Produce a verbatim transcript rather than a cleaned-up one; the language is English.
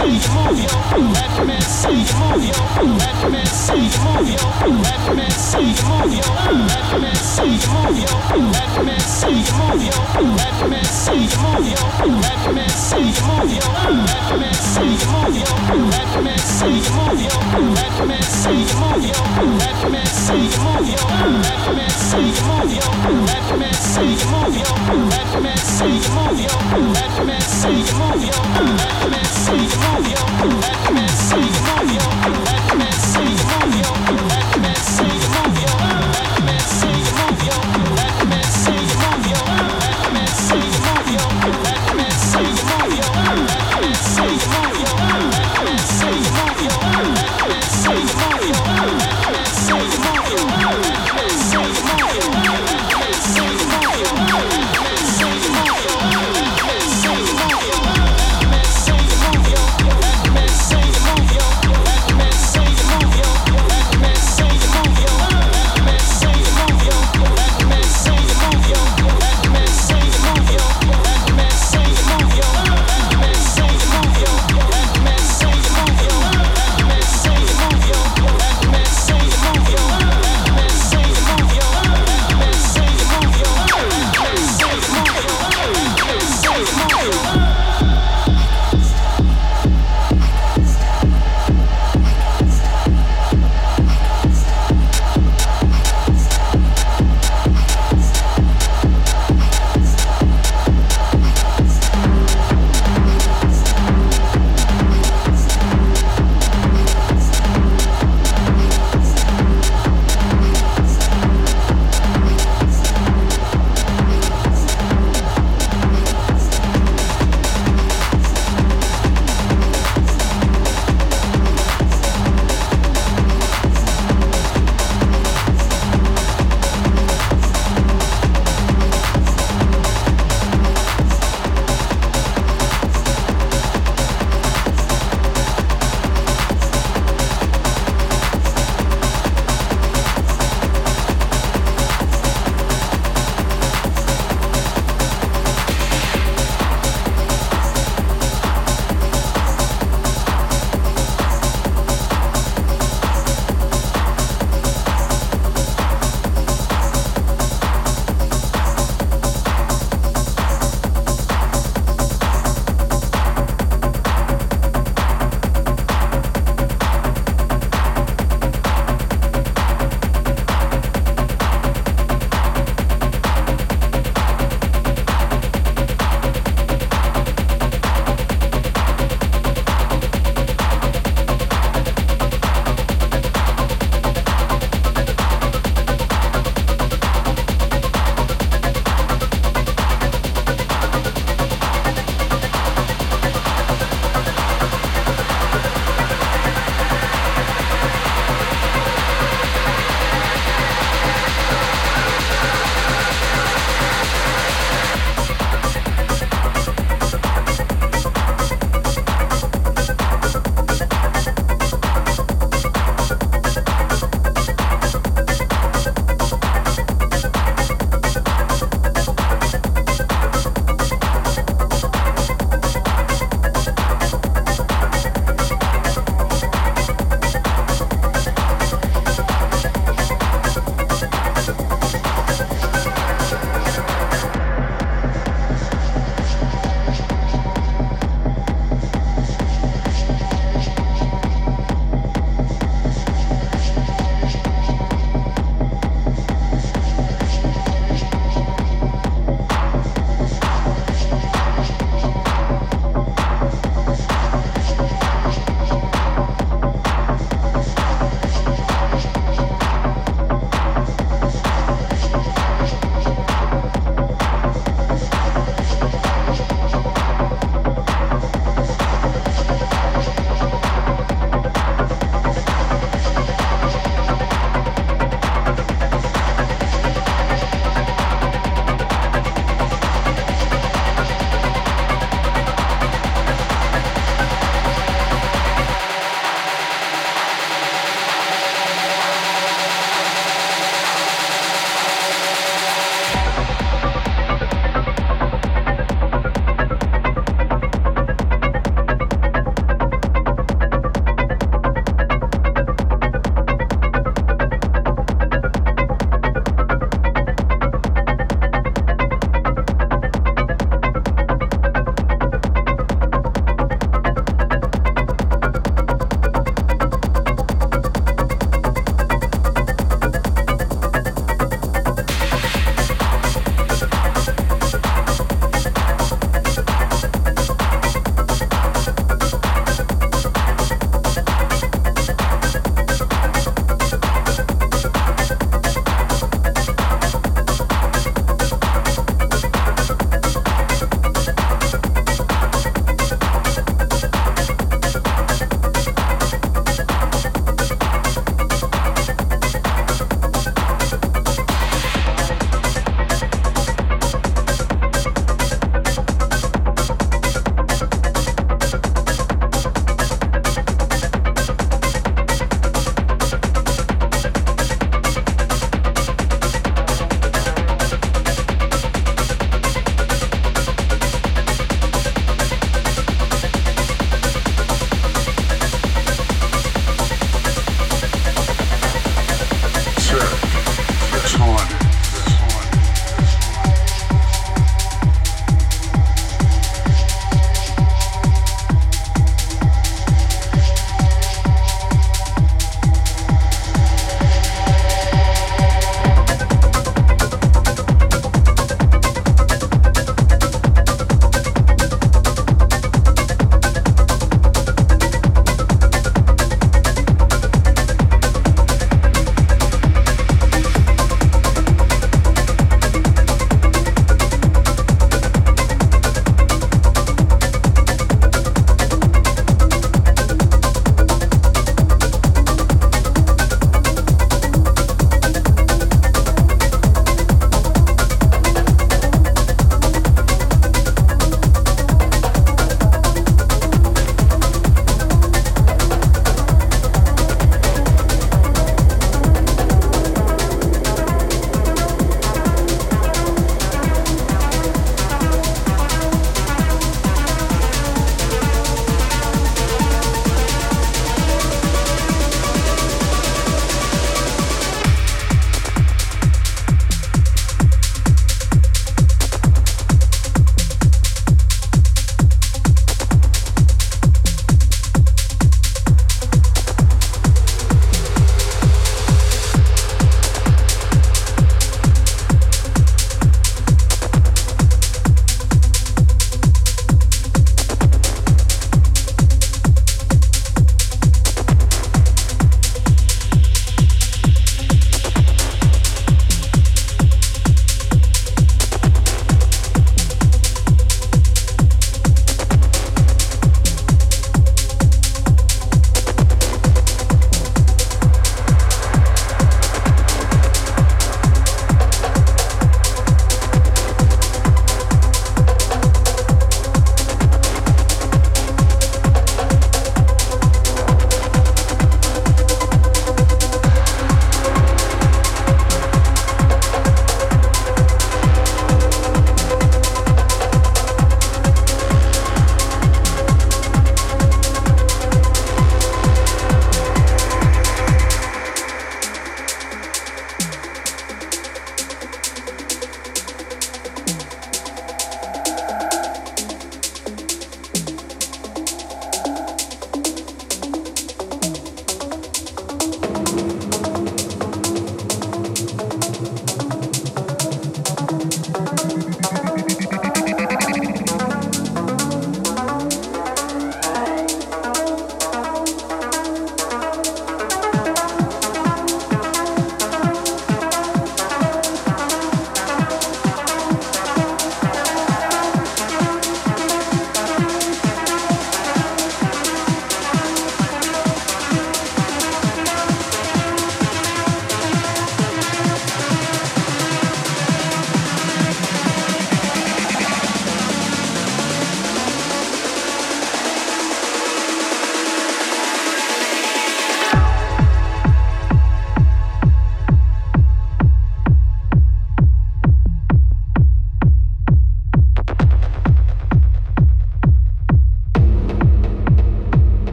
see the movie. Let the man see the movie. Let the man see the movie. Let the man see the movie. Let the man see the movie. Let the man see the movie. Let the man see the movie. Let the man see the movie. Let the man see the movie. Let the man see the movie. Let the man see the movie. Let the man see the movie. Let the man see the movie. Let the man see the movie. Let the man see the movie. Let the man see the movie.